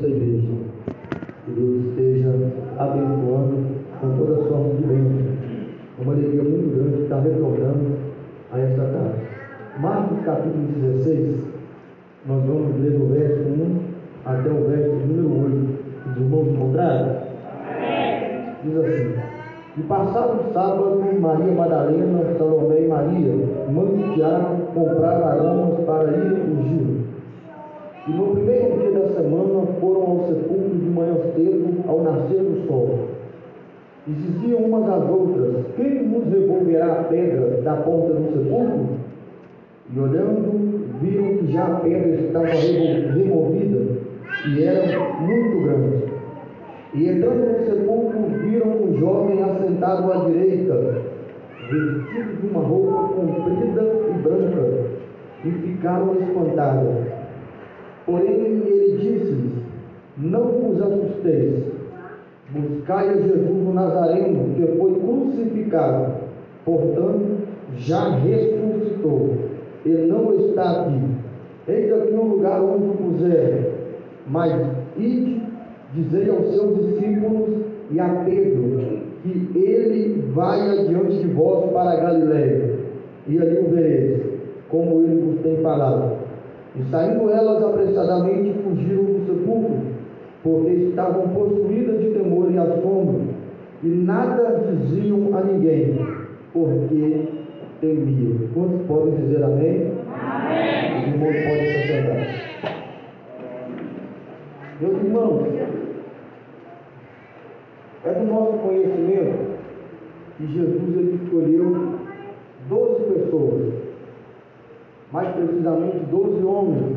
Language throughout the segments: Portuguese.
sua igreja. Que Deus esteja abençoando com toda a sorte de bênção. Uma alegria muito grande está retornando a esta tarde. Marcos capítulo 16, nós vamos ler o verso 1 até o verso número 8. Os irmãos encontraram? Diz assim: E passado o sábado, Maria Madalena, Salomé e Maria, mãe de Tiago, compraram aromas para ir ungir. E no primeiro dia da semana foram ao sepulcro de manhã cedo, ao nascer do sol. E diziam umas às outras: Quem nos removerá a pedra da porta do sepulcro? E olhando, viram que já a pedra estava removida, e era muito grande. E entrando no sepulcro, viram um jovem assentado à direita, vestido de uma roupa comprida e branca, e ficaram espantados. Porém, ele disse-lhes: Não vos assusteis, buscai a Jesus o Nazareno, que foi crucificado. Portanto, já ressuscitou, ele não está aqui. Eis aqui o lugar onde o puseram. Mas ide, dizei aos seus discípulos e a Pedro, que ele vai adiante de vós para a Galileia, e ali o vereis, como ele vos tem falado. E saindo elas apressadamente, fugiram do sepulcro, porque estavam possuídas de temor e assombro, e nada diziam a ninguém, porque temiam. Quantos podem dizer amém? Amém! Os irmãos podem se sentar. Meus irmãos, é do nosso conhecimento que Jesus ele escolheu 12 pessoas, mais precisamente 12 homens,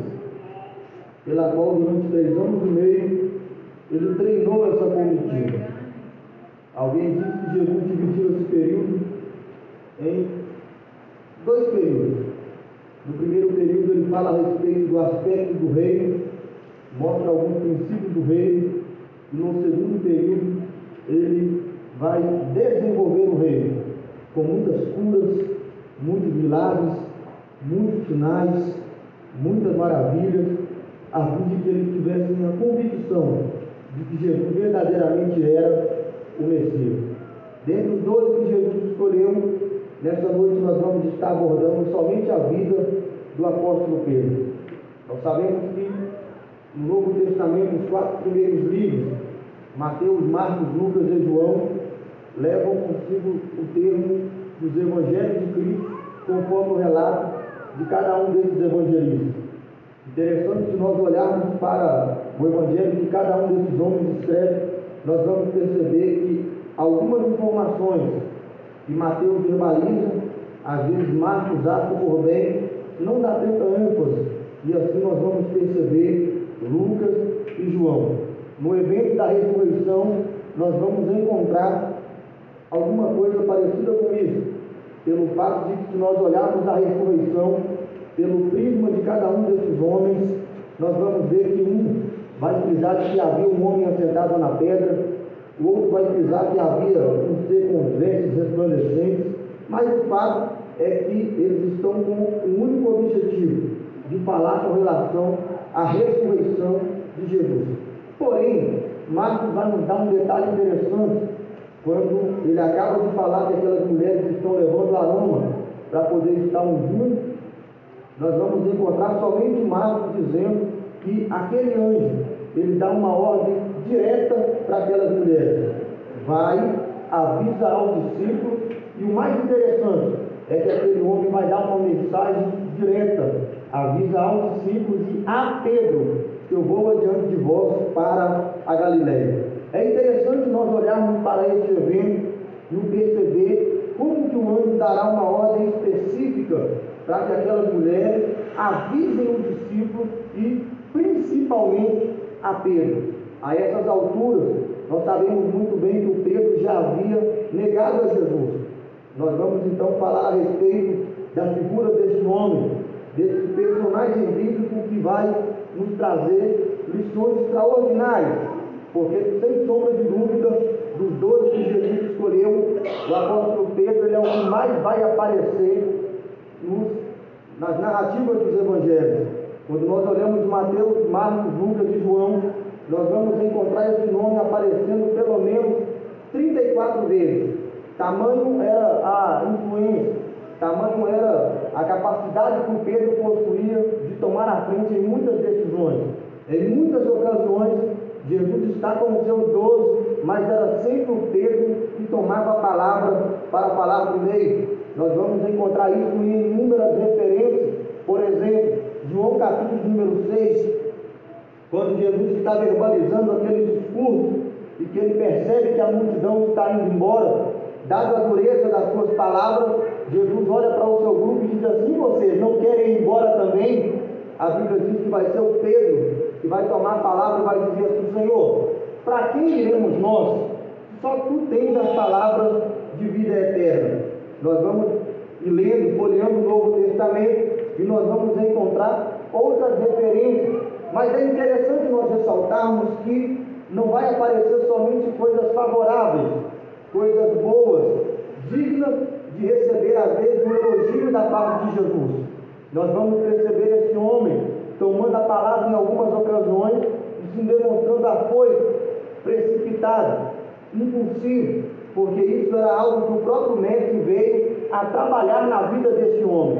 pela qual durante 3 anos e meio ele treinou essa comitiva. Alguém disse que Jesus dividiu esse período em 2 períodos. No primeiro período ele fala a respeito do aspecto do reino, mostra alguns princípios do reino, e no segundo período ele vai desenvolver o reino, com muitas curas, muitos milagres, muitos sinais, muitas maravilhas, a fim de que eles tivessem a convicção de que Jesus verdadeiramente era o Messias. Dentre os 12 que Jesus escolheu, nessa noite nós vamos estar abordando somente a vida do apóstolo Pedro. Nós sabemos que no Novo Testamento, os 4 primeiros livros, Mateus, Marcos, Lucas e João, levam consigo o termo dos Evangelhos de Cristo, conforme o relato de cada um desses evangelistas. Interessante, se nós olharmos para o Evangelho que cada um desses homens escreve, nós vamos perceber que algumas informações que Mateus verbaliza, às vezes Marcos acha por bem, não dá tanta ênfase, e assim nós vamos perceber Lucas e João. No evento da ressurreição, nós vamos encontrar alguma coisa parecida com isso, pelo fato de que, se nós olharmos a ressurreição pelo prisma de cada um desses homens, nós vamos ver que um vai frisar que havia um homem assentado na pedra, o outro vai frisar que havia um ser com vestes resplandecentes, mas o fato é que eles estão com um único objetivo, de falar com relação à ressurreição de Jesus. Porém, Marcos vai nos dar um detalhe interessante quando ele acaba de falar daquelas mulheres que estão levando aroma para poder estar ungindo. Nós vamos encontrar somente Marcos dizendo que aquele anjo, ele dá uma ordem direta para aquelas mulheres: vai, avisa aos discípulos. E o mais interessante é que aquele homem vai dar uma mensagem direta: avisa aos discípulos e a Pedro, que eu vou adiante de vós para a Galileia. É interessante nós olharmos para este evento e perceber como que o anjo dará uma ordem específica para que aquelas mulheres avisem os discípulos e principalmente a Pedro. A essas alturas, nós sabemos muito bem que o Pedro já havia negado a Jesus. Nós vamos então falar a respeito da figura deste homem, desse personagem bíblico que vai nos trazer lições extraordinárias, porque sem sombra de dúvida, dos 12 que Jesus escolheu, o apóstolo Pedro ele é o que mais vai aparecer nas narrativas dos evangelhos. Quando nós olhamos Mateus, Marcos, Lucas e João, nós vamos encontrar esse nome aparecendo pelo menos 34 vezes. Tamanho era a influência, tamanho era a capacidade que o Pedro possuía de tomar a frente em muitas decisões. Em muitas ocasiões, Jesus está com os seus 12, mas era sempre o Pedro que tomava a palavra para falar do meio. Nós vamos encontrar isso em inúmeras referências. Por exemplo, João capítulo número 6, quando Jesus está verbalizando aquele discurso e que ele percebe que a multidão está indo embora, dada a dureza das suas palavras, Jesus olha para o seu grupo e diz assim: vocês não querem ir embora também? A Bíblia diz que vai ser o Pedro que vai tomar a palavra e vai dizer assim: Senhor, para quem iremos nós? Só tu tens as palavras de vida eterna. Nós vamos ir lendo, folheando o Novo Testamento, e nós vamos encontrar outras referências. Mas é interessante nós ressaltarmos que não vai aparecer somente coisas favoráveis, coisas boas, dignas de receber, às vezes, um elogio da parte de Jesus. Nós vamos perceber esse homem tomando a palavra em algumas ocasiões e se demonstrando afoito, precipitado, impulsivo, porque isso era algo que o próprio mestre veio a trabalhar na vida desse homem.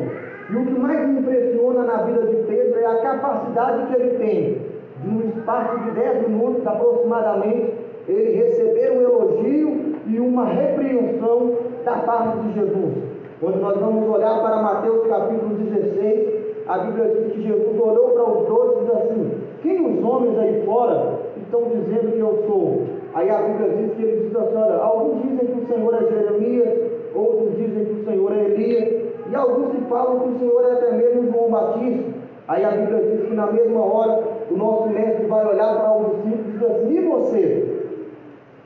E o que mais me impressiona na vida de Pedro é a capacidade que ele tem, num espaço de 10 minutos aproximadamente, ele receber um elogio e uma repreensão da parte de Jesus. Quando nós vamos olhar para Mateus capítulo 16, a Bíblia diz que Jesus olhou para os 12 e disse assim: quem os homens aí fora estão dizendo que eu sou? Aí a Bíblia diz que ele diz assim: olha, alguns dizem que o Senhor é Jeremias, outros dizem que o Senhor é Elias, e alguns se falam que o Senhor é até mesmo João Batista. Aí a Bíblia diz que na mesma hora o nosso mestre vai olhar para os discípulos e diz assim: e você?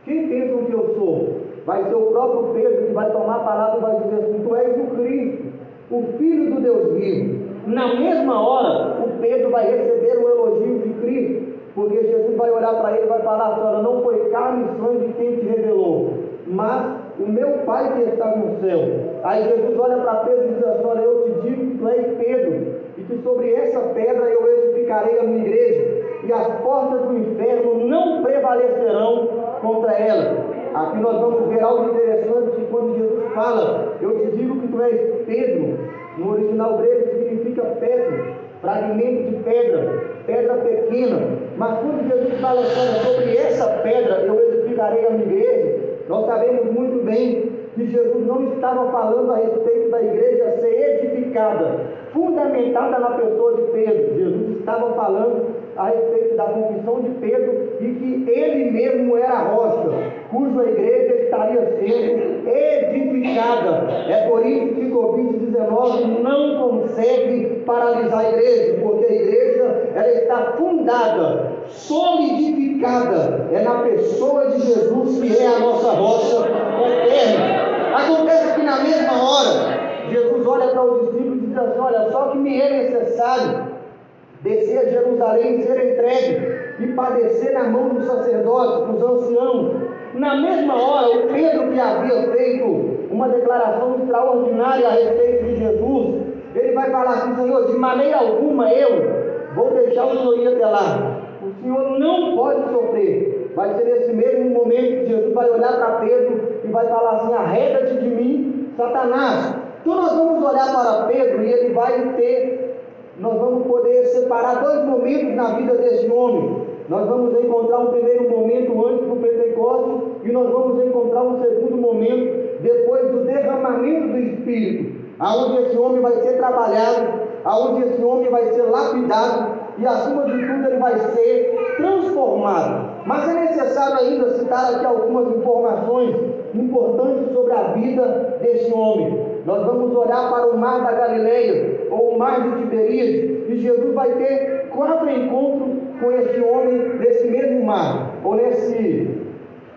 Quem pensam que eu sou? Vai ser o próprio Pedro que vai tomar a palavra e vai dizer assim: tu és o Cristo, o Filho do Deus vivo. Na mesma hora, o Pedro vai receber um elogio de Cristo, porque Jesus vai olhar para ele e vai falar: senhora, não foi carne e sangue quem te revelou, mas o meu Pai que está no céu. Aí Jesus olha para Pedro e diz: senhora, eu te digo que tu és Pedro, e que sobre essa pedra eu edificarei a minha igreja, e as portas do inferno não prevalecerão contra ela. Aqui nós vamos ver algo interessante, que quando Jesus fala: eu te digo que tu és Pedro, no original grego significa pedra, fragmento de pedra, pedra pequena. Mas quando Jesus fala sobre essa pedra, eu edificarei a minha igreja, nós sabemos muito bem que Jesus não estava falando a respeito da igreja ser edificada, fundamentada na pessoa de Pedro. Jesus estava falando a respeito da confissão de Pedro e que ele mesmo era a rocha, cuja igreja estaria sendo edificada. É por isso que o Covid-19 não consegue paralisar a igreja, porque a igreja ela está fundada, solidificada, é na pessoa de Jesus, que é a nossa rocha eterna. Acontece que na mesma hora, Jesus olha para os discípulos e diz assim: olha, só que me é necessário descer a Jerusalém e ser entregue e padecer na mão dos sacerdotes, dos anciãos. Na mesma hora, o Pedro, que havia feito uma declaração extraordinária a respeito de Jesus, ele vai falar assim: Senhor, de maneira alguma eu vou deixar o Senhor ir até lá, o Senhor não pode sofrer. Vai ser nesse mesmo momento que Jesus vai olhar para Pedro e vai falar assim: arreda-te de mim, Satanás. Então nós vamos olhar para Pedro e ele vai ter... Nós vamos poder separar dois momentos na vida desse homem. Nós vamos encontrar um primeiro momento antes do Pentecostes e nós vamos encontrar um segundo momento depois do derramamento do Espírito, aonde esse homem vai ser trabalhado, aonde esse homem vai ser lapidado e, acima de tudo, ele vai ser transformado. Mas é necessário ainda citar aqui algumas informações importantes sobre a vida desse homem. Nós vamos olhar para o mar da Galileia, ou o mar de Tiberias, e Jesus vai ter 4 encontros com esse homem nesse mesmo mar, ou nesse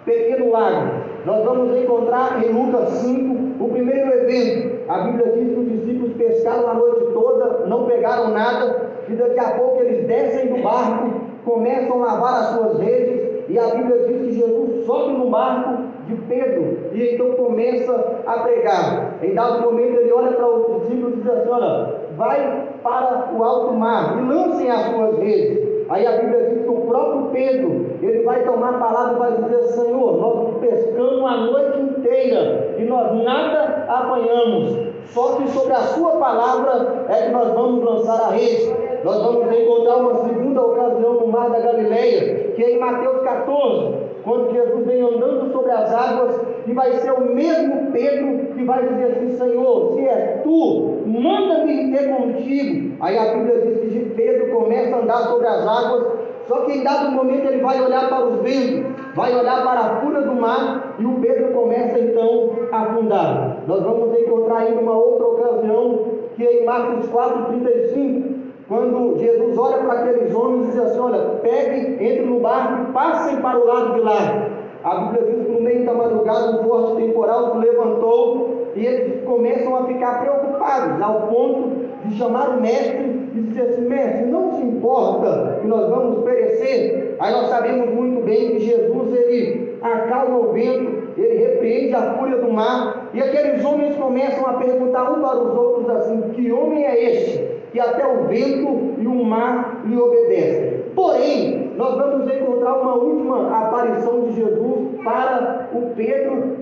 pequeno lago. Nós vamos encontrar em Lucas 5 o primeiro evento. A Bíblia diz que os discípulos pescaram a noite toda, não pegaram nada, e daqui a pouco eles descem do barco, começam a lavar as suas redes, e a Bíblia diz que Jesus sobe no barco de Pedro e então começa a pregar. Em dado momento ele olha para os discípulos e diz assim: olha, vai para o alto mar e lancem as suas redes. Aí a Bíblia diz que o próprio Pedro, ele vai tomar a palavra e vai dizer: Senhor, nós pescamos a noite inteira e nós nada apanhamos, só que sobre a sua palavra é que nós vamos lançar a rede. Nós vamos encontrar uma segunda ocasião no mar da Galileia, que é em Mateus 14, quando Jesus vem andando sobre as águas, e vai ser o mesmo Pedro que vai dizer assim: Senhor, se és tu, manda-me ter contigo. Aí a Bíblia diz que Pedro começa a andar sobre as águas, só que em dado momento ele vai olhar para os ventos, vai olhar para a fúria do mar, e o Pedro começa então a afundar. Nós vamos encontrar ainda uma outra ocasião, que é em Marcos 4:35, quando Jesus olha para aqueles homens e diz assim: olha, peguem, entrem no barco e passem para o lado de lá. A Bíblia diz que no meio da madrugada um forte temporal se levantou e eles começam a ficar preocupados, ao ponto de chamar o mestre e dizer assim: mestre, não se importa que nós vamos perecer? Aí nós sabemos muito bem que Jesus, ele acalma o vento, ele repreende a fúria do mar, e aqueles homens começam a perguntar um para os outros assim: que homem é este, que até o vento e o mar lhe obedecem? Porém, nós vamos encontrar uma última aparição de Jesus para o Pedro,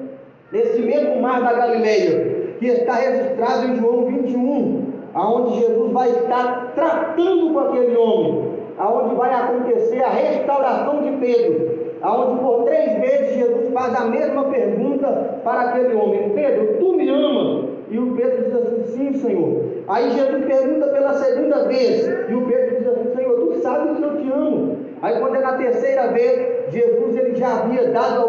nesse mesmo mar da Galileia, que está registrado em João 21, aonde Jesus vai estar tratando com aquele homem, aonde vai acontecer a restauração de Pedro, aonde por 3 vezes Jesus faz a mesma pergunta para aquele homem: Pedro, tu me amas? E o Pedro diz assim: sim, Senhor. Aí Jesus pergunta pela 2ª vez, e o Pedro diz assim: Senhor, tu sabes que eu te amo. Aí quando é na 3ª vez, Jesus, ele já havia dado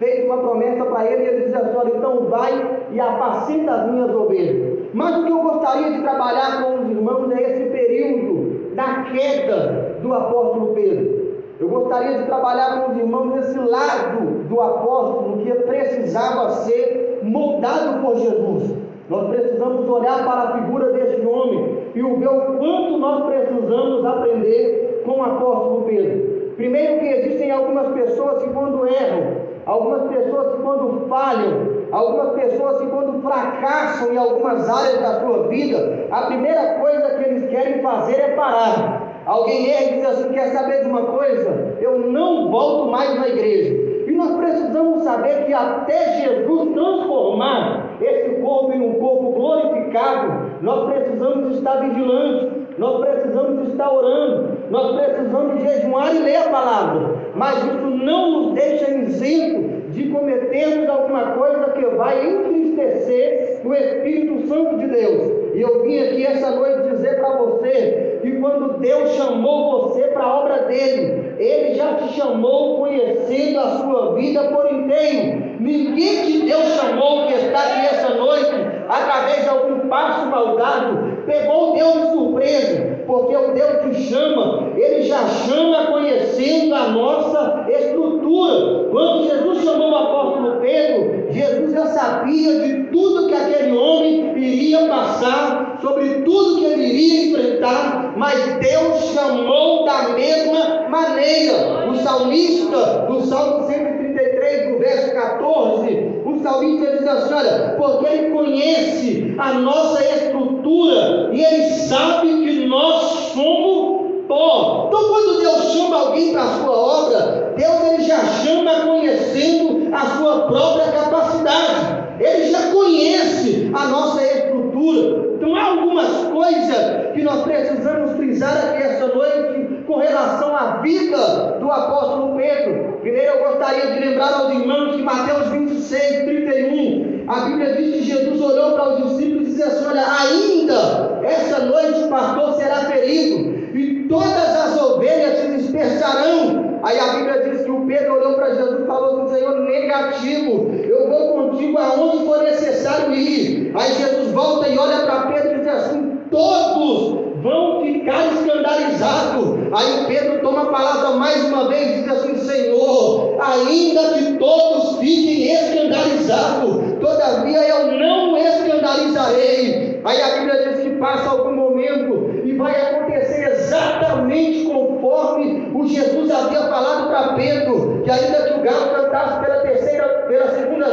feito uma promessa para ele, e ele diz assim: olha, então vai e apacenta as minhas ovelhas. Mas o que eu gostaria de trabalhar com os irmãos é esse período da queda do apóstolo Pedro. Eu gostaria de trabalhar com os irmãos esse lado do apóstolo que precisava ser moldado por Jesus. Nós precisamos olhar para a figura deste homem e ver o quanto nós precisamos aprender com o apóstolo Pedro. Primeiro que existem algumas pessoas que quando erram, algumas pessoas que quando falham, algumas pessoas que quando fracassam em algumas áreas da sua vida, a primeira coisa que eles querem fazer é parar. Alguém erra e diz assim: quer saber de uma coisa? Eu não volto mais na igreja. E nós precisamos saber que até Jesus transformar esse corpo em um corpo glorificado, nós precisamos estar vigilantes, nós precisamos estar orando, nós precisamos jejuar e ler a palavra. Mas isso não nos deixa isento de cometermos alguma coisa que vai entristecer o Espírito Santo de Deus. E eu vim aqui essa noite dizer para você que quando Deus chamou você para a obra dele, ele já te chamou conhecendo a sua vida por inteiro. Ninguém que Deus chamou, que está aqui essa noite, através de algum passo mal dado, pegou Deus de surpresa, porque o Deus que chama, ele já chama conhecendo a nossa estrutura. Quando Jesus chamou o apóstolo Pedro, Jesus já sabia de tudo que aquele homem iria passar, sobre tudo que ele iria enfrentar, mas Deus chamou da mesma maneira. O salmista, no Salmo 133, no verso 14, o salmista diz assim: olha, porque ele conhece a nossa estrutura e ele sabe que nós somos pó. Então, quando Deus chama alguém para a sua obra, Deus, ele já chama conhecendo a sua própria capacidade. Ele já conhece a nossa estrutura. Então, há algumas coisas que nós precisamos frisar aqui essa noite com relação à vida do apóstolo Pedro. Primeiro, eu gostaria de lembrar aos irmãos que Mateus 26:31, a Bíblia diz que Jesus olhou para os discípulos e disse assim: olha, ainda essa noite o pastor será ferido e todas as ovelhas se dispersarão. Aí a Bíblia diz que o Pedro olhou para Jesus e falou assim: Senhor, negativo, eu vou contigo aonde for necessário ir. Aí Jesus volta e olha para Pedro e diz assim: todos vão ficar escandalizados. Aí Pedro toma a palavra mais uma vez e diz assim: Senhor, ainda que todos fiquem escandalizados, todavia eu não escandalizarei. Aí a Bíblia diz que passa algum momento e vai acontecer exatamente conforme o Jesus havia falado para Pedro, que ainda que o galo cantasse pela 2ª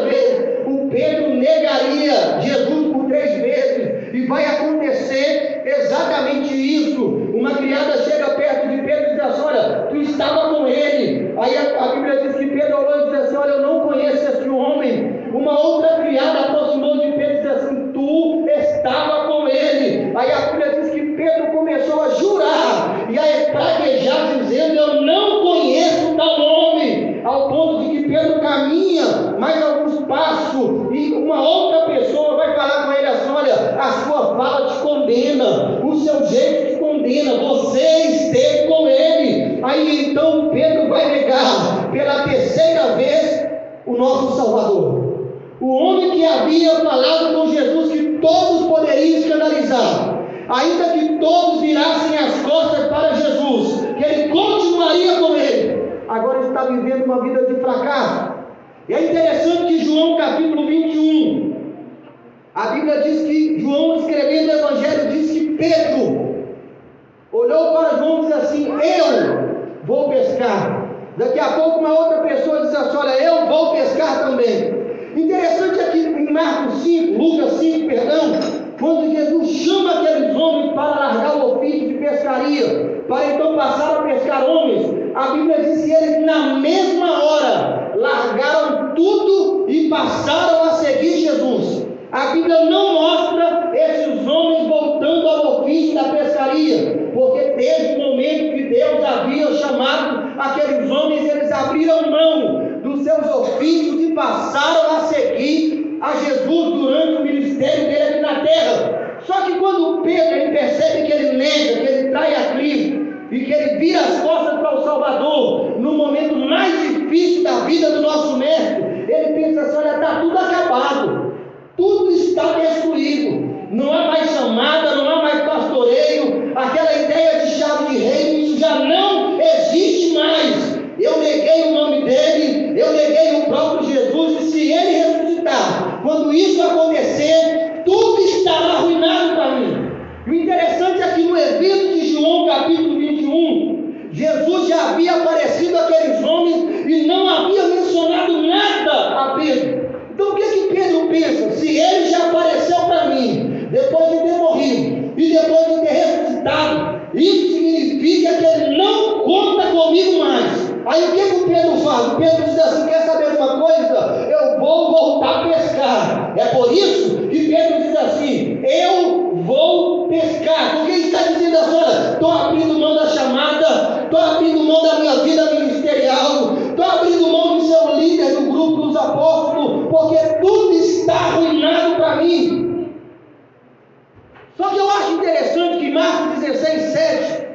vez, o Pedro negaria Jesus por 3 vezes, e vai acontecer exatamente isso. Uma criada chega perto de Pedro e diz assim: olha, tu estava com ele. Aí a Bíblia diz que Pedro olhou e disse assim: olha, eu não conheço esse homem. Uma outra criada aproximou de Pedro e disse assim: tu estava com ele. Aí a Bíblia diz que Pedro começou a jurar e a praguejar, dizendo: eu não conheço tal homem. Ao ponto de que Pedro caminha mais alguns passos e uma outra pessoa vai falar com ele assim: olha, a sua fala te condena, o seu jeito te condena, você esteve com ele. Aí então Pedro vai negar pela terceira vez o nosso Salvador, o homem que havia falado com Jesus que todos poderiam escandalizar, ainda que todos virassem as costas para Jesus, que ele continuaria com ele. Agora está vivendo uma vida de fracasso. E é interessante que João capítulo 21, a Bíblia diz que João, escrevendo o Evangelho, diz que Pedro olhou para João e disse assim: eu vou pescar. Daqui a pouco uma outra pessoa diz assim: olha, eu vou pescar também. Interessante aqui em Lucas 5, quando Jesus chama aqueles homens para largar o ofício de pescaria, para então passar a pescar homens, a Bíblia diz que eles na mesma hora largaram tudo e passaram a seguir Jesus. A Bíblia não mostra esses homens voltando ao ofício da pescaria, porque desde o momento que Deus havia chamado aqueles homens, eles abriram mão dos seus ofícios e passaram a seguir a Jesus durante o ministério dele aqui na terra. Só que quando Pedro ele percebe que ele nega, que ele trai a Cristo e que ele vira as costas para o Salvador, no momento mais difícil da vida do nosso mestre, ele pensa assim: olha, está tudo acabado, tudo está destruído, não há mais chamada, não há mais pastoreio, aquela ideia de chave de reino, isso já não existe mais. Eu neguei o nome dele, eu neguei o próprio Jesus, e se ele ressuscitar, quando isso acontecer, tudo estará arruinado para mim. E o interessante é que no evento de João capítulo 21, Jesus já havia aparecido àqueles homens e não havia mencionado nada a Pedro. Então o que é que Pedro pensa? Se ele já apareceu para mim, depois de ter morrido e depois de ter ressuscitado, isso significa que ele não conta comigo mais. Aí o que o Pedro faz? O Pedro diz assim: quer saber uma coisa? Eu vou voltar a pescar. É por isso que Pedro diz assim: eu vou pescar. Porque ele está dizendo assim: olha, estou abrindo mão da chamada, estou abrindo mão da minha vida ministerial, estou abrindo mão de ser o líder do grupo dos apóstolos, porque tudo está arruinado para mim. Só que eu acho interessante que Marcos 16:7,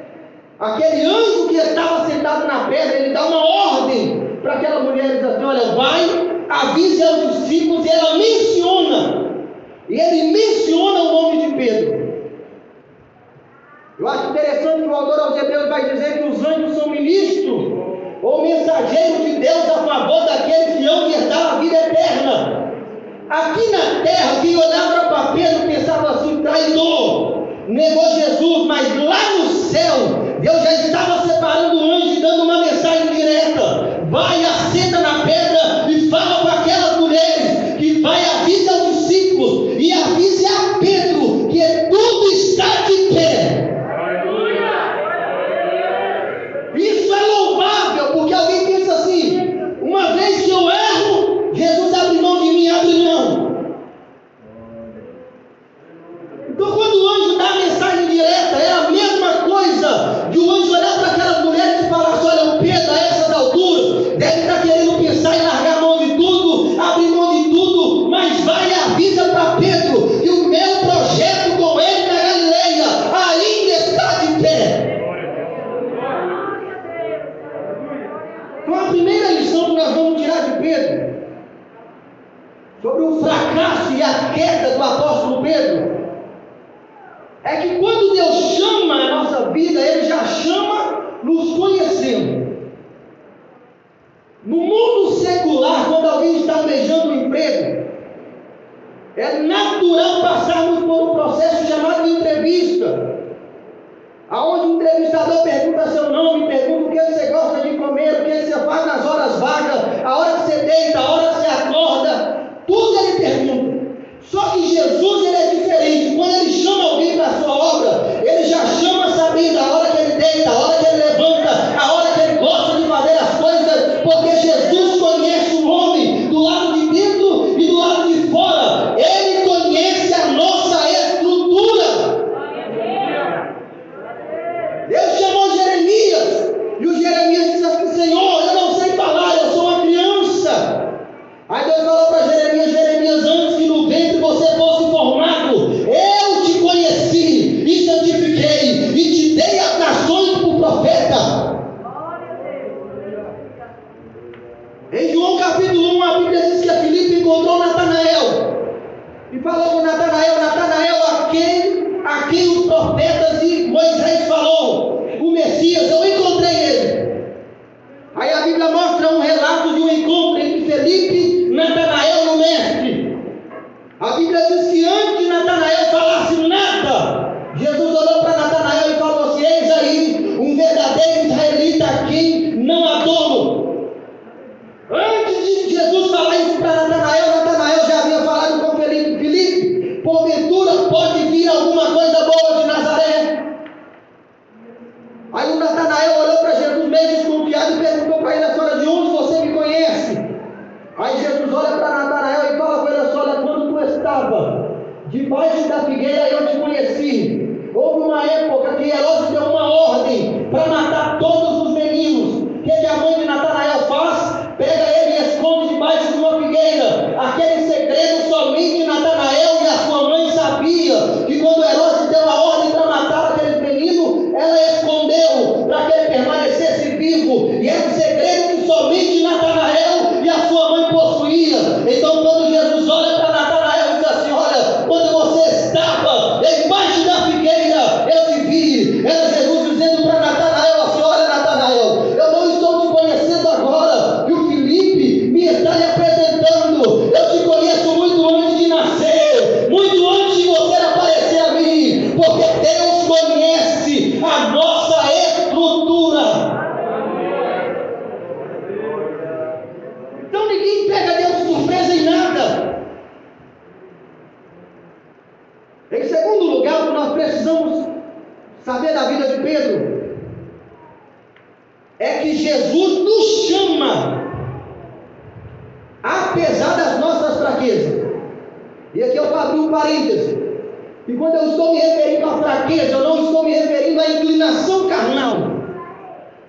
aquele anjo que estava sentado na pedra, ele dá uma ordem para aquela mulher e diz assim: olha, vai, avise aos discípulos, e ela menciona, e ele menciona o nome de Pedro. Eu acho interessante que o autor aos Hebreus vai dizer que os anjos são ministros ou mensageiros de Deus a favor daqueles que hão de herdar a vida eterna. Aqui na terra, quem olhava para Pedro pensava assim: traidor, negou Jesus. Mas lá no céu, Deus já estava separando o anjo e dando uma mensagem direta: vai, assenta na pedra e fala para aquelas mulheres, que vai, avisa os discípulos e avise a Pedro que tudo está de pé. Aleluia! Isso é louvável, porque alguém pensa assim: uma vez que eu erro, Jesus abre mão de mim, abre não. Então quando o anjo dá a mensagem direta, é a mesma coisa de o anjo olhar para aquela mulher e falar: olha, o Pedro a essa altura deve estar querendo pensar em largar mão de tudo, abrir mão de tudo, mas vai e avisa para Pedro que o meu projeto com ele na Galileia ainda está de pé. Então a primeira lição que nós vamos tirar de Pedro, sobre o fracasso e a queda do apóstolo Pedro, é que quando Deus chama a nossa vida, Ele já chama nos conhecendo. No mundo secular, quando alguém está almejando um emprego, é natural passarmos por um processo chamado de entrevista, aonde o entrevistador pergunta seu nome, pergunta o que você gosta de comer, o que você faz nas horas vagas, a hora que você deita, a hora que você acorda, tudo ele pergunta. Só que Jesus, ele é diferente. Quando ele chama alguém para a sua obra, ele já chama sabendo a hora e falou: Natanael, Natanael, aquele a quem os profetas e Moisés falou, o Messias, eu encontrei ele. Aí a Bíblia mostra um relato de um encontro entre Felipe, Natanael e o mestre. A Bíblia diz que antes de Natanael falasse nada, Jesus olhou para Natanael e falou assim: eis aí um verdadeiro israelita a quem não há dono. Antes de Jesus falar isso para Natanael, Natanael já havia falado com Felipe: Felipe, porventura pode vir alguma coisa boa de Nazaré? Aí o Natanael olhou para Jesus meio desconfiado e perguntou para ele: olha, de onde você me conhece? Aí Jesus olha para Natanael e fala para ele: olha, quando tu estava debaixo da figueira eu te conheci. Houve uma época que Herodes deu uma ordem para matar todos os meninos. O que a mãe de Natanael faz? Pega ele e esconde debaixo de uma figueira. Aquele segredo somente Natanael e a sua mãe sabia. Que quando Herodes deu a ordem para matar aquele menino, ela escondeu para que ele permanecesse vivo. E era um segredo que somente Natanael e a sua mãe possuía. Então quando Jesus olha para Natanael e diz assim: olha, quando você estava debaixo da figueira, eu te vi. Era Jesus dizendo para Natanael assim: olha, Natanael, eu não estou te conhecendo agora, que o Felipe me está lhe apresentando. Eu te conheço muito antes de nascer, muito antes de você aparecer a mim, porque Deus conhece a nossa estrutura. Então ninguém pega Deus de surpresa em nada. Em segundo lugar, o que nós precisamos saber da vida de Pedro é que Jesus nos chama, apesar das nossas fraquezas. E aqui eu vou abrir um parêntese. E quando eu estou me referindo à fraqueza, eu não estou me referindo à inclinação carnal.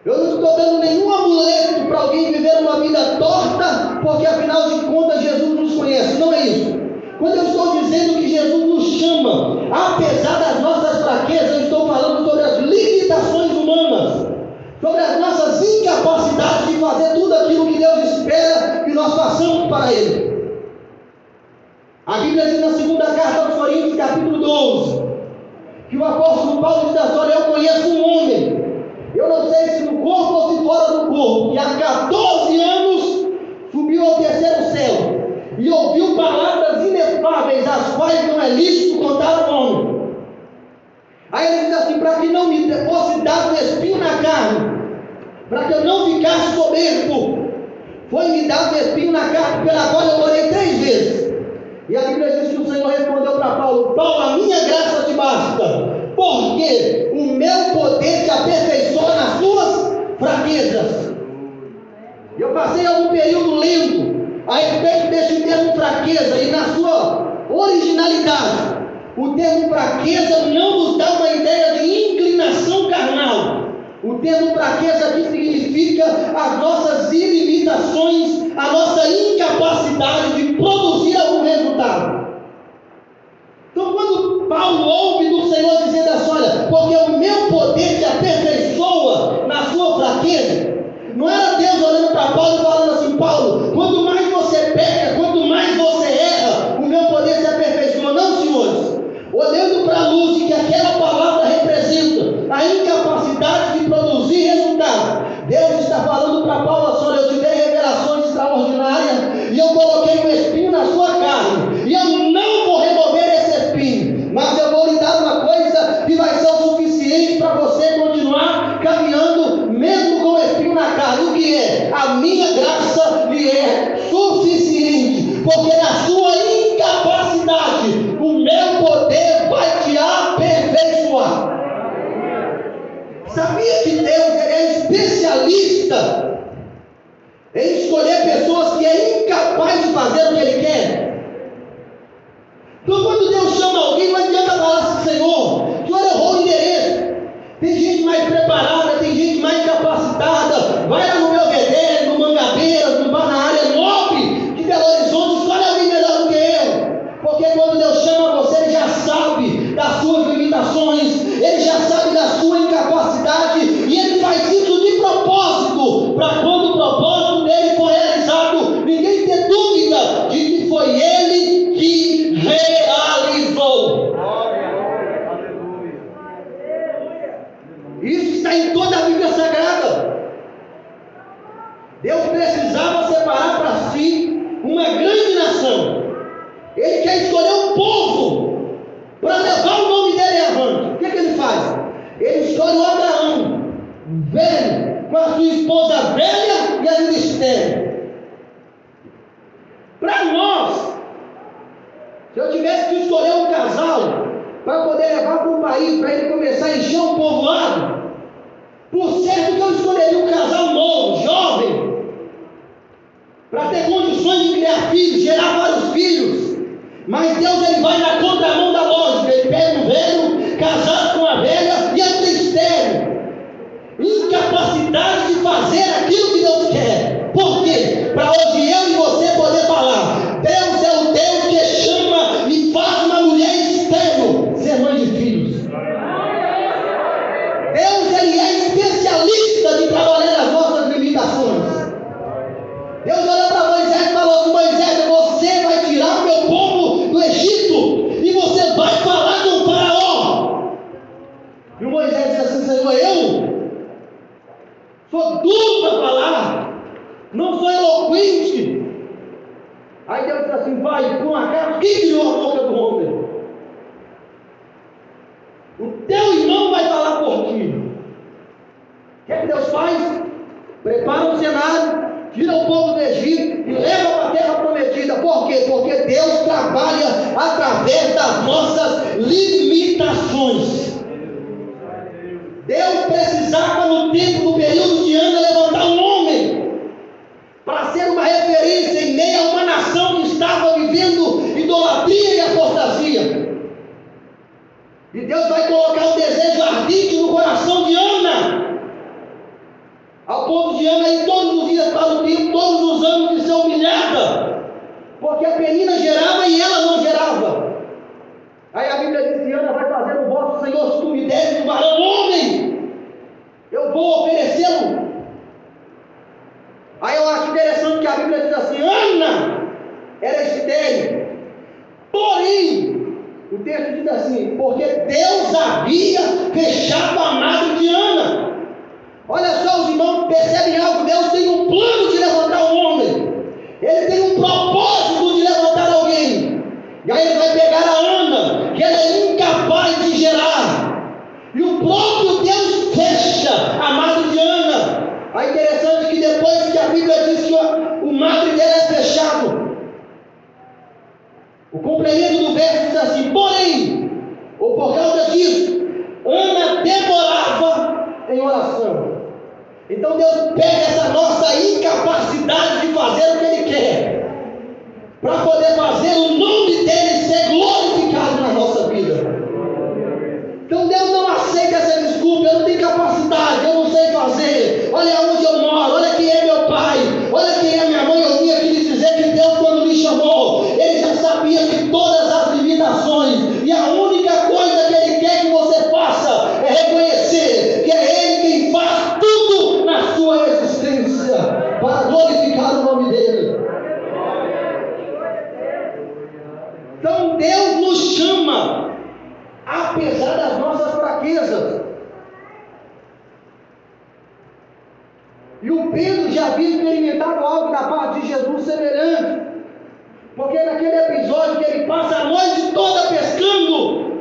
Eu não estou dando nenhum amuleto para alguém viver uma vida torta, porque afinal de contas Jesus nos conhece. Não é isso. Quando eu estou dizendo que Jesus nos chama, apesar das nossas fraquezas, eu estou falando sobre as limitações humanas, sobre as nossas incapacidades de fazer tudo aquilo que Deus espera que nós façamos para Ele. A Bíblia diz na segunda carta aos Coríntios, capítulo 12, que o apóstolo Paulo diz assim: olha, eu conheço um homem, eu não sei se no corpo ou se fora do corpo, que há 14 anos subiu ao terceiro céu e ouviu palavras inefáveis, as quais não é lícito contar ao homem. Aí ele diz assim: para que não me fosse dado espinho na carne, para que eu não ficasse soberbo, foi-me dado espinho na carne, pela qual eu orei 3 vezes. E a Bíblia diz que o Senhor respondeu para Paulo: Paulo, a minha graça te basta, porque o meu poder se aperfeiçoa nas suas fraquezas. Eu passei algum período lendo a respeito deste termo fraqueza, e na sua originalidade, o termo fraqueza não nos dá uma ideia de inclinação carnal. O termo fraqueza aqui significa as nossas limitações, a nossa incapacidade de produzir algum resultado. Então, quando Paulo ouve do Senhor dizendo assim: olha, porque o meu poder se aperfeiçoa na sua fraqueza, não era Deus olhando para Paulo e falando assim: Paulo, quanto mais você peca, quanto mais você erra, o meu poder se aperfeiçoa. Não, senhores. Olhando para a luz que aquela palavra representa, a incapacidade de produzir resultado, Deus está falando para Paulo assim: olha, eu te dei revelações extraordinárias e eu coloquei um espinho na sua carne, e eu não vou remover esse espinho, mas eu vou lhe dar uma coisa que vai ser o suficiente para você continuar caminhando mesmo com o espinho na carne. O que é? A minha graça lhe é suficiente, porque na sua incapacidade o meu poder vai te aperfeiçoar. Sabia que Deus é especialista em escolher pessoas que é incapaz de fazer o que Ele quer? Então, quando Deus chama alguém, não adianta falar assim: Senhor, que hora eu vou o endereço? Tem gente mais preparada, tem gente mais capacitada. Vai lá no Belvedere, no Mangabeiras, no Bar na Área 9, de Belo Horizonte, escolhe alguém melhor do que eu. Porque quando Deus chama você, Ele já sabe das suas limitações, Ele já sabe da sua incapacidade, e Ele faz isso de propósito, para quando o propósito dEle for realizado, ninguém ter dúvida de que foi Ele que realizou. Ele quer escolher um povo para levar o nome dele avante. O que é que ele faz? Ele escolhe o Abraão, velho, com a sua esposa velha e a ministério. Para nós, se eu tivesse que escolher um casal para poder levar para o país, para ele começar a encher um povoado, por certo que eu escolheria um casal novo, jovem, para ter condições de criar filhos, gerar vários filhos. Mas Deus, ele vai na contramão da lógica. Ele pega um velho, casado com a velha e é estéril, incapacidade de fazer aquilo que Deus quer. Por quê? Para hoje eu e você poder falar: Deus é o Deus que chama e faz uma mulher estéril ser mãe de filhos. Deus, ele é especialista de trabalhar as nossas limitações. Deus olha para Moisés e falou assim: Moisés, você vai tirar o meu povo do Egito e você vai falar com o faraó. E o Moisés disse assim: Senhor, eu sou duro para falar, não sou eloquente. Aí Deus disse assim: vai, por um acaso, quem criou a boca do homem? O teu irmão vai falar por ti. O que é que Deus faz? Prepara um cenário, tira o povo do Egito e leva para a terra prometida. Por quê? Porque Deus trabalha através das nossas limitações. Deus precisava, no tempo do período de Ana, levantar um homem para ser uma referência em meio a uma nação que estava vivendo idolatria e apostasia. E Deus vai colocar um desejo ardente no coração de Ana, ao ponto de Ana ir todos os dias para o templo, todos os anos, de ser humilhada, porque a Penina gerava e ela não gerava. Aí a Bíblia diz que Ana vai fazer o voto: Senhor, se tu me deres um varão homem, eu vou oferecê-lo. Aí eu acho interessante que a Bíblia diz assim: Ana era estéril, porém o texto diz assim: porque Deus havia fechado a madre de Ana. Olha só, os irmãos percebem algo: Deus tem um plano de levantar um homem, ele tem um propósito de levantar alguém, e aí ele vai pegar a Ana, que ela é incapaz de gerar, e o próprio Deus fecha a madre de Ana. É interessante que depois que a Bíblia diz que o madre dela é fechado, o complemento do verso diz assim: porém, ou por causa disso, Ana demorava em oração. Então Deus pega essa nossa incapacidade de fazer o que Ele quer, para poder fazer o nome dEle ser glorificado na nossa vida. Então Deus não aceita essa desculpa: eu não tenho capacidade, eu não sei fazer, olha onde eu moro, olha quem é meu pai, olha quem é minha mãe. Eu vim aqui lhe dizer que Deus, quando me chamou, Ele já sabia de todas as limitações, e a única coisa que Ele quer que você faça é reconhecer que é Ele quem faz sua existência, para glorificar o nome dele. Então Deus nos chama, apesar das nossas fraquezas. E o Pedro já havia experimentado algo da parte de Jesus semelhante, porque naquele episódio que ele passa a noite toda pescando,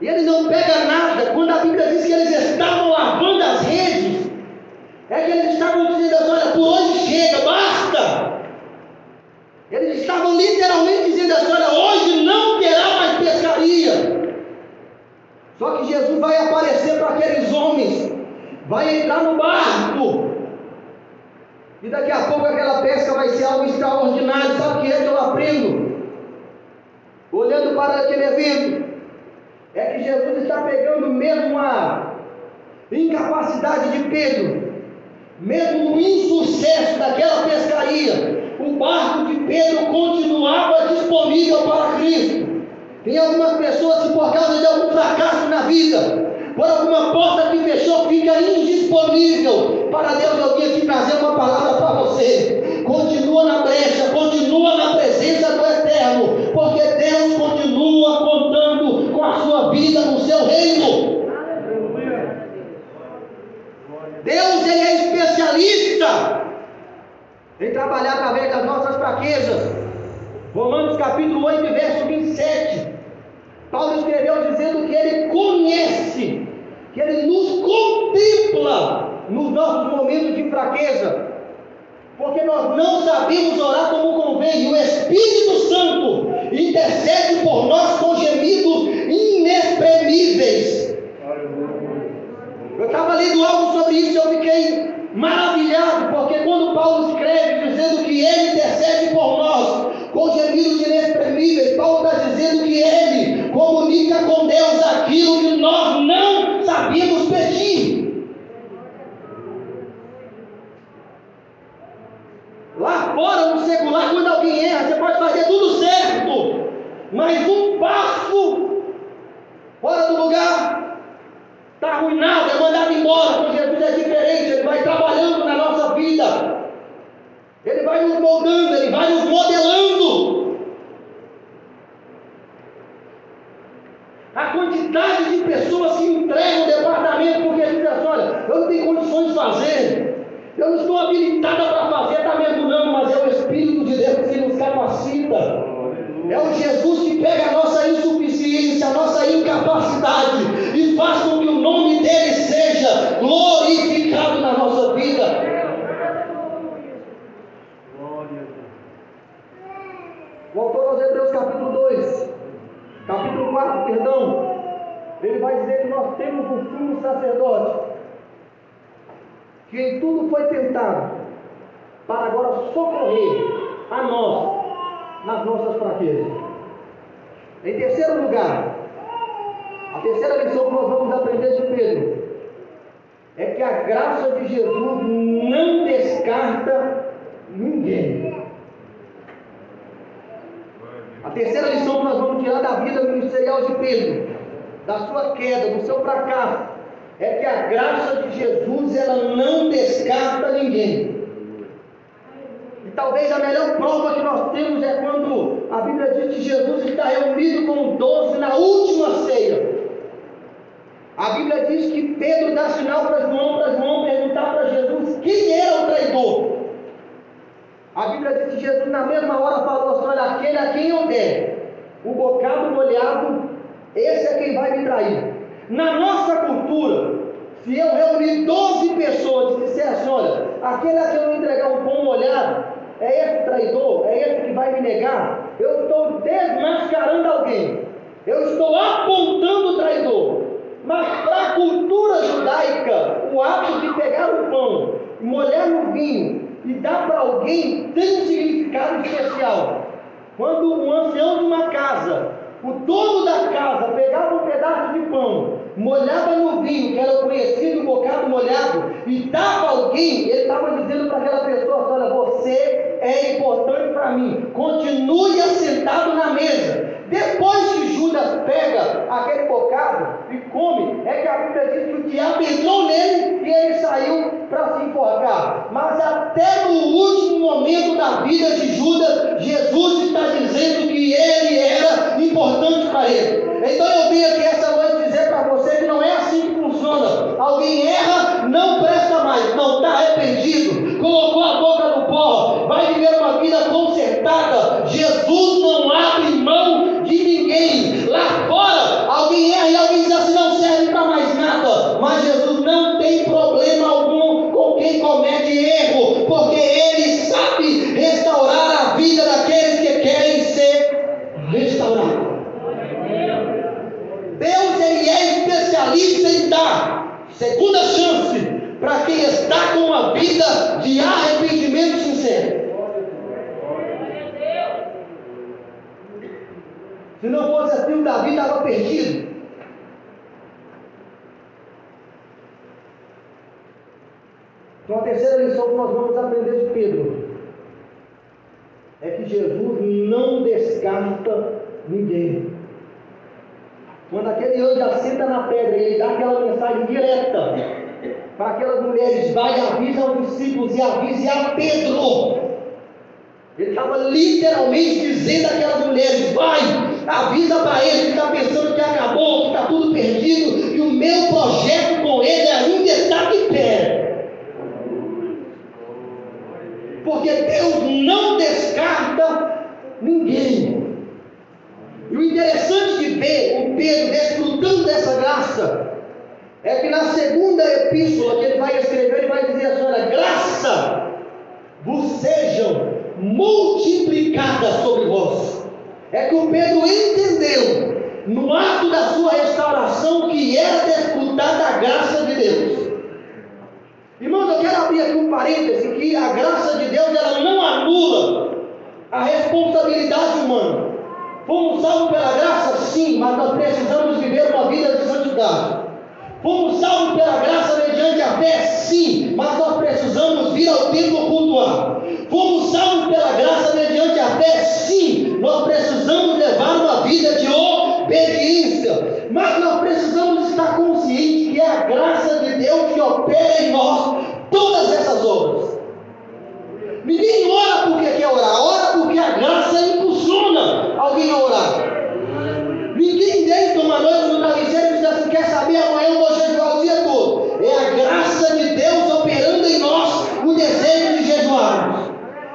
e ele não pega nada. Quando a Bíblia diz que eles estavam lavando as redes, é que eles estavam dizendo: olha, por hoje chega, basta. Eles estavam literalmente dizendo: olha, hoje não terá mais pescaria. Só que Jesus vai aparecer para aqueles homens, vai entrar no barco, e daqui a pouco aquela pesca vai ser algo extraordinário. Sabe o que é que eu aprendo olhando para aquele evento? É que Jesus está pegando mesmo a incapacidade de Pedro, mesmo o insucesso daquela pescaria. O barco de Pedro continuava disponível para Cristo. Tem algumas pessoas que, por causa de algum fracasso na vida, por alguma porta que fechou, fica indisponível para Deus. Eu vim aqui trazer uma palavra para você: continua na brecha, continua na presença do Eterno, porque Deus continua contando com a sua vida no seu reino. Deus, ele é especialista em trabalhar através das nossas fraquezas. Romanos Romanos capítulo 8, verso 27, Paulo escreveu dizendo que ele conhece, que ele nos contempla nos nossos momentos de fraqueza, porque nós não sabemos orar como convém, e o Espírito Santo intercede por nós com gemidos inexprimíveis. Eu estava lendo algo sobre isso e eu fiquei maravilhado, porque quando Paulo escreve dizendo que ele intercede por nós com gemidos inexprimíveis, Paulo está dizendo que ele comunica com Deus aquilo que nós não sabíamos pedir. Lá fora, no secular, quando alguém erra, você pode fazer tudo certo, mas um passo fora do lugar, está arruinado, é mandado embora. Com Jesus é diferente, ele vai trabalhando na nossa vida, ele vai nos moldando, ele vai nos modelando. A quantidade de pessoas que entregam o departamento porque dizem assim: olha, eu não tenho condições de fazer, eu não estou habilitada para fazer, está me ajudando, mas é o Espírito de Deus que nos capacita. É o Jesus que pega a nossa insuficiência, a nossa incapacidade e faz com que o nome dele seja glorificado na nossa vida. O autor aos Hebreus capítulo 4, ele vai dizer que nós temos um sumo sacerdote que em tudo foi tentado, para agora socorrer a nós nas nossas fraquezas. Em terceiro lugar, a terceira lição que nós vamos aprender de Pedro é que a graça de Jesus não descarta ninguém. A terceira lição que nós vamos tirar da vida ministerial de Pedro, da sua queda, do seu fracasso, é que a graça de Jesus, ela não descarta ninguém. E talvez a melhor prova que nós temos é quando a Bíblia diz que Jesus está reunido com os 12 na última ceia. A Bíblia diz que Pedro dá sinal para João perguntar para Jesus quem era o traidor. A Bíblia diz que Jesus na mesma hora falou assim: olha, aquele a quem eu der o bocado molhado, esse é quem vai me trair. Na nossa cultura, se eu reunir 12 pessoas e disser assim: olha, aquele a quem eu entregar um pão molhado, é esse traidor, é esse que vai me negar, eu estou desmascarando alguém, eu estou apontando o traidor. Mas para a cultura judaica, o ato de pegar o pão, molhar no vinho e dar para alguém tem um significado especial. Quando o ancião de uma casa, o dono da casa, pegava um pedaço de pão, molhava no vinho, que era conhecido, um bocado molhado, e dava alguém, ele estava dizendo para aquela pessoa: olha, você é importante para mim, continue assentado na mesa. Depois que Judas pega aquele bocado e come, é que a Bíblia diz que o diabo entrou nele e ele saiu para se enforcar. Mas até no último momento da vida de Judas, Jesus está dizendo que ele era importante para ele. Então eu vim aqui essa noite dizer para você que não é assim que funciona. Alguém erra, não presta mais, não está arrependido, colocou a boca no pó, vai viver uma vida consertada. Jesus não abre mão de ninguém. Lá fora, alguém erra e alguém diz assim: não serve para mais nada. Mas Jesus não tem problema algum com quem comete erro, porque ele sabe restaurar a vida daqueles que querem ser restaurados. Deus, ele é especialista em dar segunda chance para quem está com uma vida de arrependimento sincero. Se não fosse assim, o Davi estava perdido. Então a terceira lição que nós vamos aprender de Pedro é que Jesus não descarta ninguém. Quando aquele anjo assenta na pedra e ele dá aquela mensagem direta para aquelas mulheres: vai e avisa aos discípulos e avise a Pedro. Ele estava literalmente dizendo àquelas mulheres: vai, avisa para ele que está pensando que acabou, que está tudo perdido, que o meu projeto com ele ainda está de pé. Porque Deus não descarta ninguém. Pedro, desfrutando dessa graça, é que na segunda epístola que ele vai escrever, ele vai dizer assim: olha, graça vos sejam multiplicadas sobre vós. É que o Pedro entendeu, no ato da sua restauração, que era desfrutar da graça de Deus. Irmãos, eu quero abrir aqui um parêntese, que a graça de Deus, ela não anula a responsabilidade humana. Fomos salvos pela graça? Sim, mas nós precisamos viver uma vida de santidade. Fomos salvos pela graça mediante a fé? Sim, mas nós precisamos vir ao templo cultuar. Fomos salvos pela graça mediante a fé? Sim, nós precisamos levar uma vida de obediência. Mas nós precisamos estar conscientes que é a graça de Deus que opera em nós todas essas obras. Ninguém ora porque quer orar, ora porque a graça impulsiona alguém a orar. Ninguém deita uma noite no travesseiro e diz assim: quer saber, amanhã eu vou jejuar o dia todo. É a graça de Deus operando em nós o desejo de jejuarmos.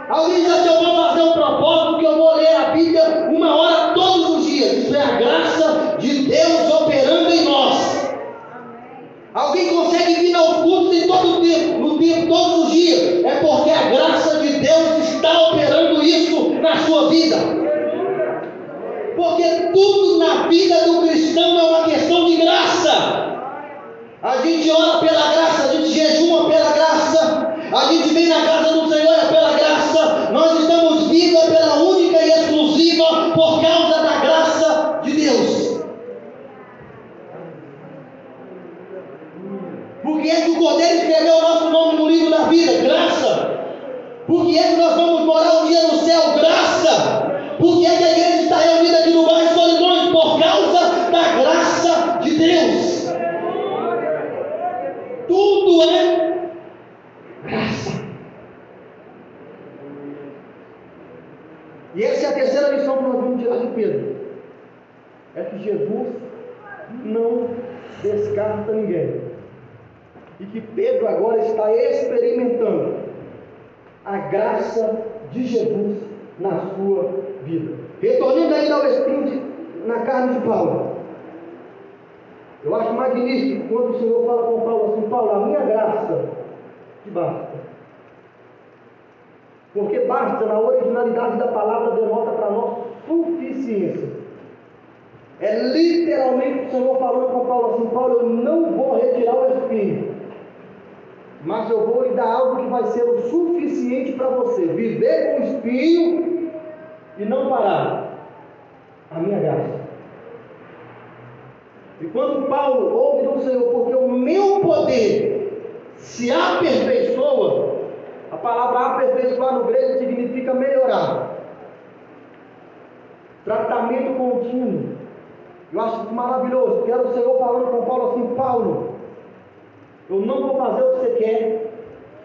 Alguém diz assim: eu vou fazer um propósito que eu vou ler a Bíblia uma hora todos os dias. Isso é a graça de Deus operando em nós. Alguém consegue vir ao culto em todo o tempo, no tempo, todos os dias. É porque a graça de Deus está operando isso na sua vida. Porque tudo na vida do cristão é uma questão de graça. A gente ora pela graça, a gente jejuma pela graça, a gente vem na casa do Senhor é pela graça. Nós estamos vivos pela única e exclusiva por causa da graça de Deus. Por que é que o Cordeiro escreveu o nosso nome no livro da vida? Graça. Por que é que nós vamos morar um dia no céu? Graça. Por que é que a igreja está reunida aqui no bairro Solimões? Por causa da graça de Deus. Tudo é graça. E essa é a terceira lição que nós vamos tirar de Pedro. É que Jesus não descarta ninguém. E que Pedro agora está experimentando a graça de Jesus na sua vida. Retornando ainda ao espinho na carne de Paulo, eu acho magnífico quando o Senhor fala com Paulo assim: Paulo, a minha graça te basta. Porque basta, na originalidade da palavra, denota para nós suficiência. É literalmente o Senhor falando com Paulo assim: Paulo, eu não vou retirar o espinho, mas eu vou lhe dar algo que vai ser o suficiente para você viver com o espinho e não parar. A minha graça. E quando Paulo ouve do Senhor: porque o meu poder se aperfeiçoa, a palavra aperfeiçoar no grego significa melhorar, tratamento contínuo. Eu acho isso maravilhoso, porque era o Senhor falando com Paulo assim: Paulo, eu não vou fazer o que você quer,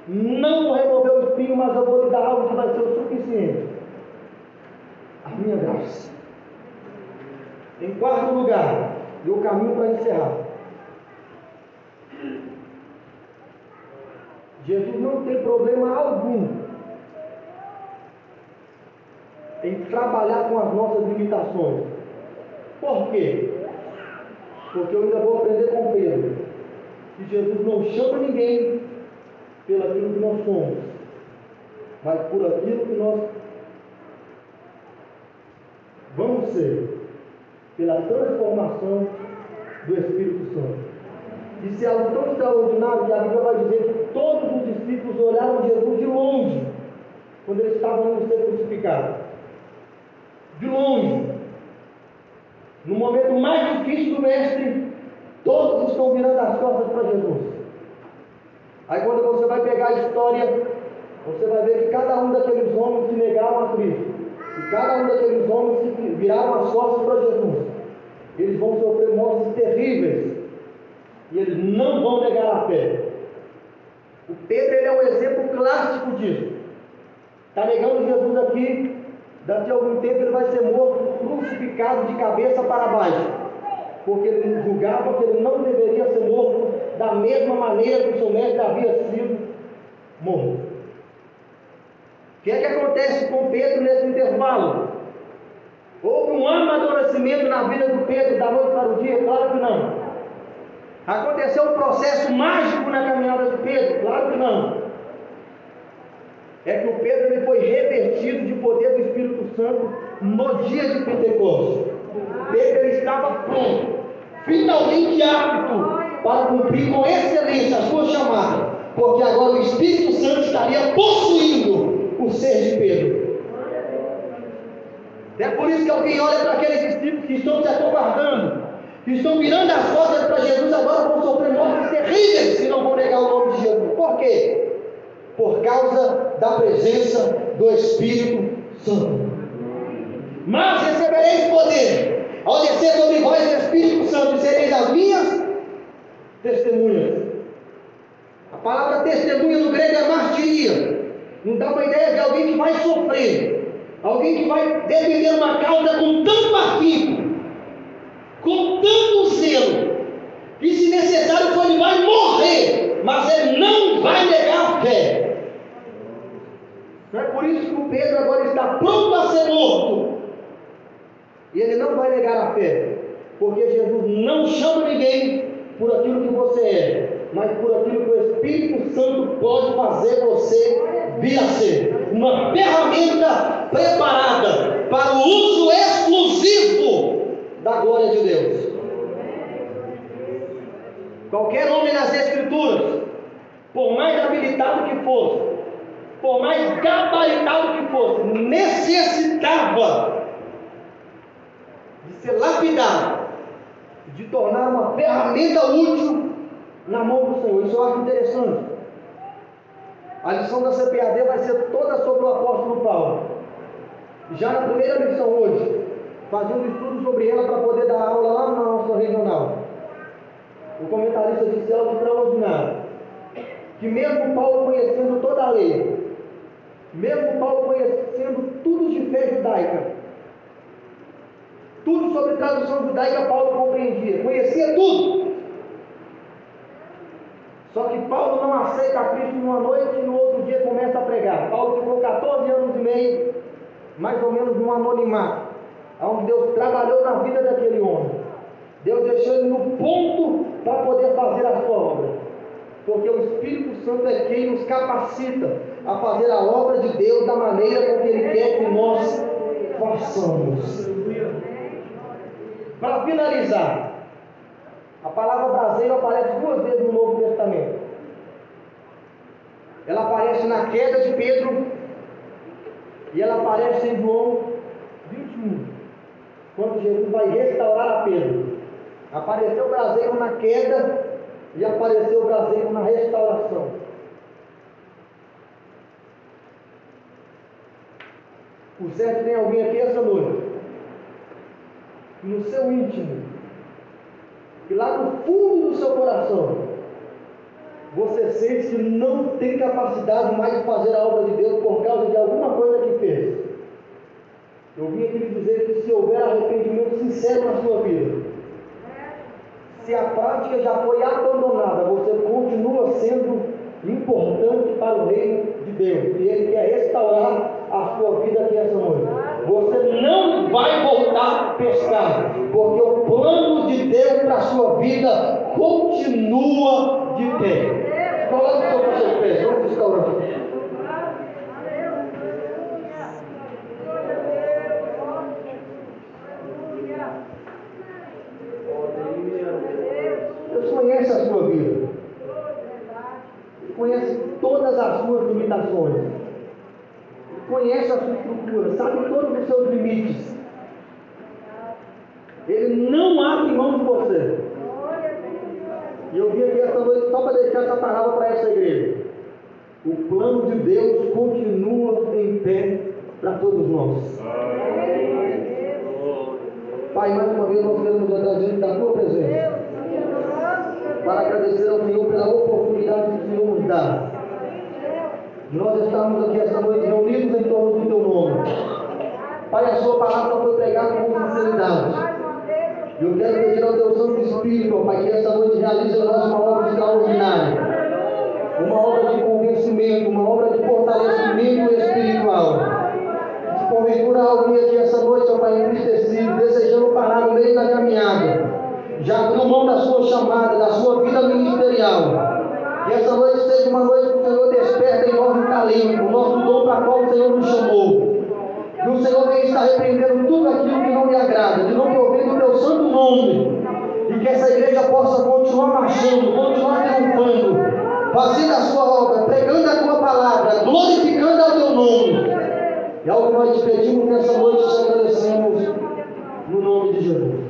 não vou remover o espinho, mas eu vou lhe dar algo que vai ser o suficiente. A minha graça. Em quarto lugar, e o caminho para encerrar, Jesus não tem problema algum em trabalhar com as nossas limitações. Por quê? Porque eu ainda vou aprender com Pedro que Jesus não chama ninguém pelo aquilo que nós somos, mas por aquilo que nós vamos ser, pela transformação do Espírito Santo. Isso é algo tão extraordinário que a Bíblia vai dizer que todos os discípulos olharam Jesus de longe quando eles estavam no ser crucificado. De longe. No momento mais difícil do mestre, todos estão virando as costas para Jesus. Aí quando você vai pegar a história, você vai ver que cada um daqueles homens se negaram a Cristo. E cada um daqueles homens que viraram as costas para Jesus, eles vão sofrer mortes terríveis, e eles não vão negar a fé. O Pedro, ele é um exemplo clássico disso. Está negando Jesus aqui, daqui a algum tempo ele vai ser morto, crucificado de cabeça para baixo, porque ele julgava que ele não deveria ser morto da mesma maneira que o seu mestre havia sido morto. O que é que acontece com Pedro nesse intervalo? Houve um amadurecimento acontecimento na vida do Pedro da noite para o dia? Claro que não. Aconteceu um processo mágico na caminhada do Pedro? Claro que não. É que o Pedro ele foi revestido de poder do Espírito Santo no dia de Pentecostes. Pedro ele estava pronto, finalmente apto para cumprir com excelência a sua chamada, porque agora o Espírito Santo estaria possuindo o ser de Pedro. É por isso que alguém olha para aqueles discípulos que estão se acovardando, que estão virando as costas para Jesus, agora vão sofrer mortes terríveis se não vão negar o nome de Jesus. Por quê? Por causa da presença do Espírito Santo. Mas recebereis poder ao descer sobre vós o Espírito Santo, e sereis as minhas testemunhas. A palavra testemunha no grego é martiria. Não dá uma ideia de alguém que vai sofrer, alguém que vai defender uma causa com tanto afinco, com tanto zelo, que se necessário for ele vai morrer, mas ele não vai negar a fé. É por isso que o Pedro agora está pronto a ser morto. E ele não vai negar a fé, porque Jesus não chama ninguém por aquilo que você é, mas por aquilo que o Espírito Santo pode fazer você vir a ser. Uma ferramenta preparada para o uso exclusivo da glória de Deus. Qualquer homem nas Escrituras, por mais habilitado que fosse, por mais gabaritado que fosse, necessitava de ser lapidado, de tornar uma ferramenta útil na mão do Senhor. Isso eu acho interessante. A lição da CPAD vai ser toda sobre o apóstolo Paulo. Já na primeira lição hoje, fazendo estudo sobre ela para poder dar aula lá na nossa regional, o comentarista disse algo extraordinário, que mesmo Paulo conhecendo toda a lei, mesmo Paulo conhecendo tudo de fé judaica, tudo sobre tradução judaica, Paulo compreendia, conhecia tudo. Só que Paulo não aceita a Cristo numa noite e no outro dia começa a pregar. Paulo ficou 14 anos e meio, mais ou menos, num anonimato, onde Deus trabalhou na vida daquele homem. Deus deixou ele no ponto para poder fazer a sua obra, porque o Espírito Santo é quem nos capacita a fazer a obra de Deus da maneira como Ele quer que nós façamos. Para finalizar, a palavra braseiro aparece duas vezes no Novo Testamento. Ela aparece na queda de Pedro e ela aparece em João 21, quando Jesus vai restaurar a Pedro. Apareceu o braseiro na queda e apareceu o braseiro na restauração. O certo, tem alguém aqui essa noite, no seu íntimo, e lá no fundo do seu coração, você sente que não tem capacidade mais de fazer a obra de Deus por causa de alguma coisa que fez. Eu vim aqui lhe dizer que se houver arrependimento sincero na sua vida, se a prática já foi abandonada, você continua sendo importante para o reino de Deus, e Ele quer restaurar a sua vida aqui essa noite. Você não vai voltar a pescar, porque o plano de Deus para a sua vida continua de pé. Coloque sobre os seus pés, vamos restaurar. Deus conhece a sua vida, Ele conhece todas as suas limitações, conhece a sua estrutura, sabe todos os seus limites. Ele não abre mão de você. E eu vim aqui essa noite só para deixar essa palavra para essa igreja. O plano de Deus continua em pé para todos nós. Pai, mais uma vez nós queremos andar diante da tua presença para agradecer ao Senhor pela oportunidade que o Senhor nos dá. Nós estamos aqui essa noite reunidos em torno do Teu nome. Pai, a Sua palavra foi pregada com sinceridade. Eu quero pedir ao Teu Santo Espírito, Pai, que essa noite realize a nossa obra extraordinária. Uma obra de convencimento, uma obra de fortalecimento espiritual. Se porventura alguém aqui essa noite, ó Pai, entristecido, desejando parar chamada da sua vida ministerial. Que essa noite seja uma noite que o Senhor desperta em nós o talento, o nosso dom para qual o Senhor nos chamou. E o Senhor que está repreendendo tudo aquilo que não lhe agrada, que não provém do teu santo nome. E que essa igreja possa continuar marchando, continuar triunfando, fazendo a sua obra, pregando a tua palavra, glorificando o teu nome. E ao que nós te pedimos nessa noite, te agradecemos no nome de Jesus.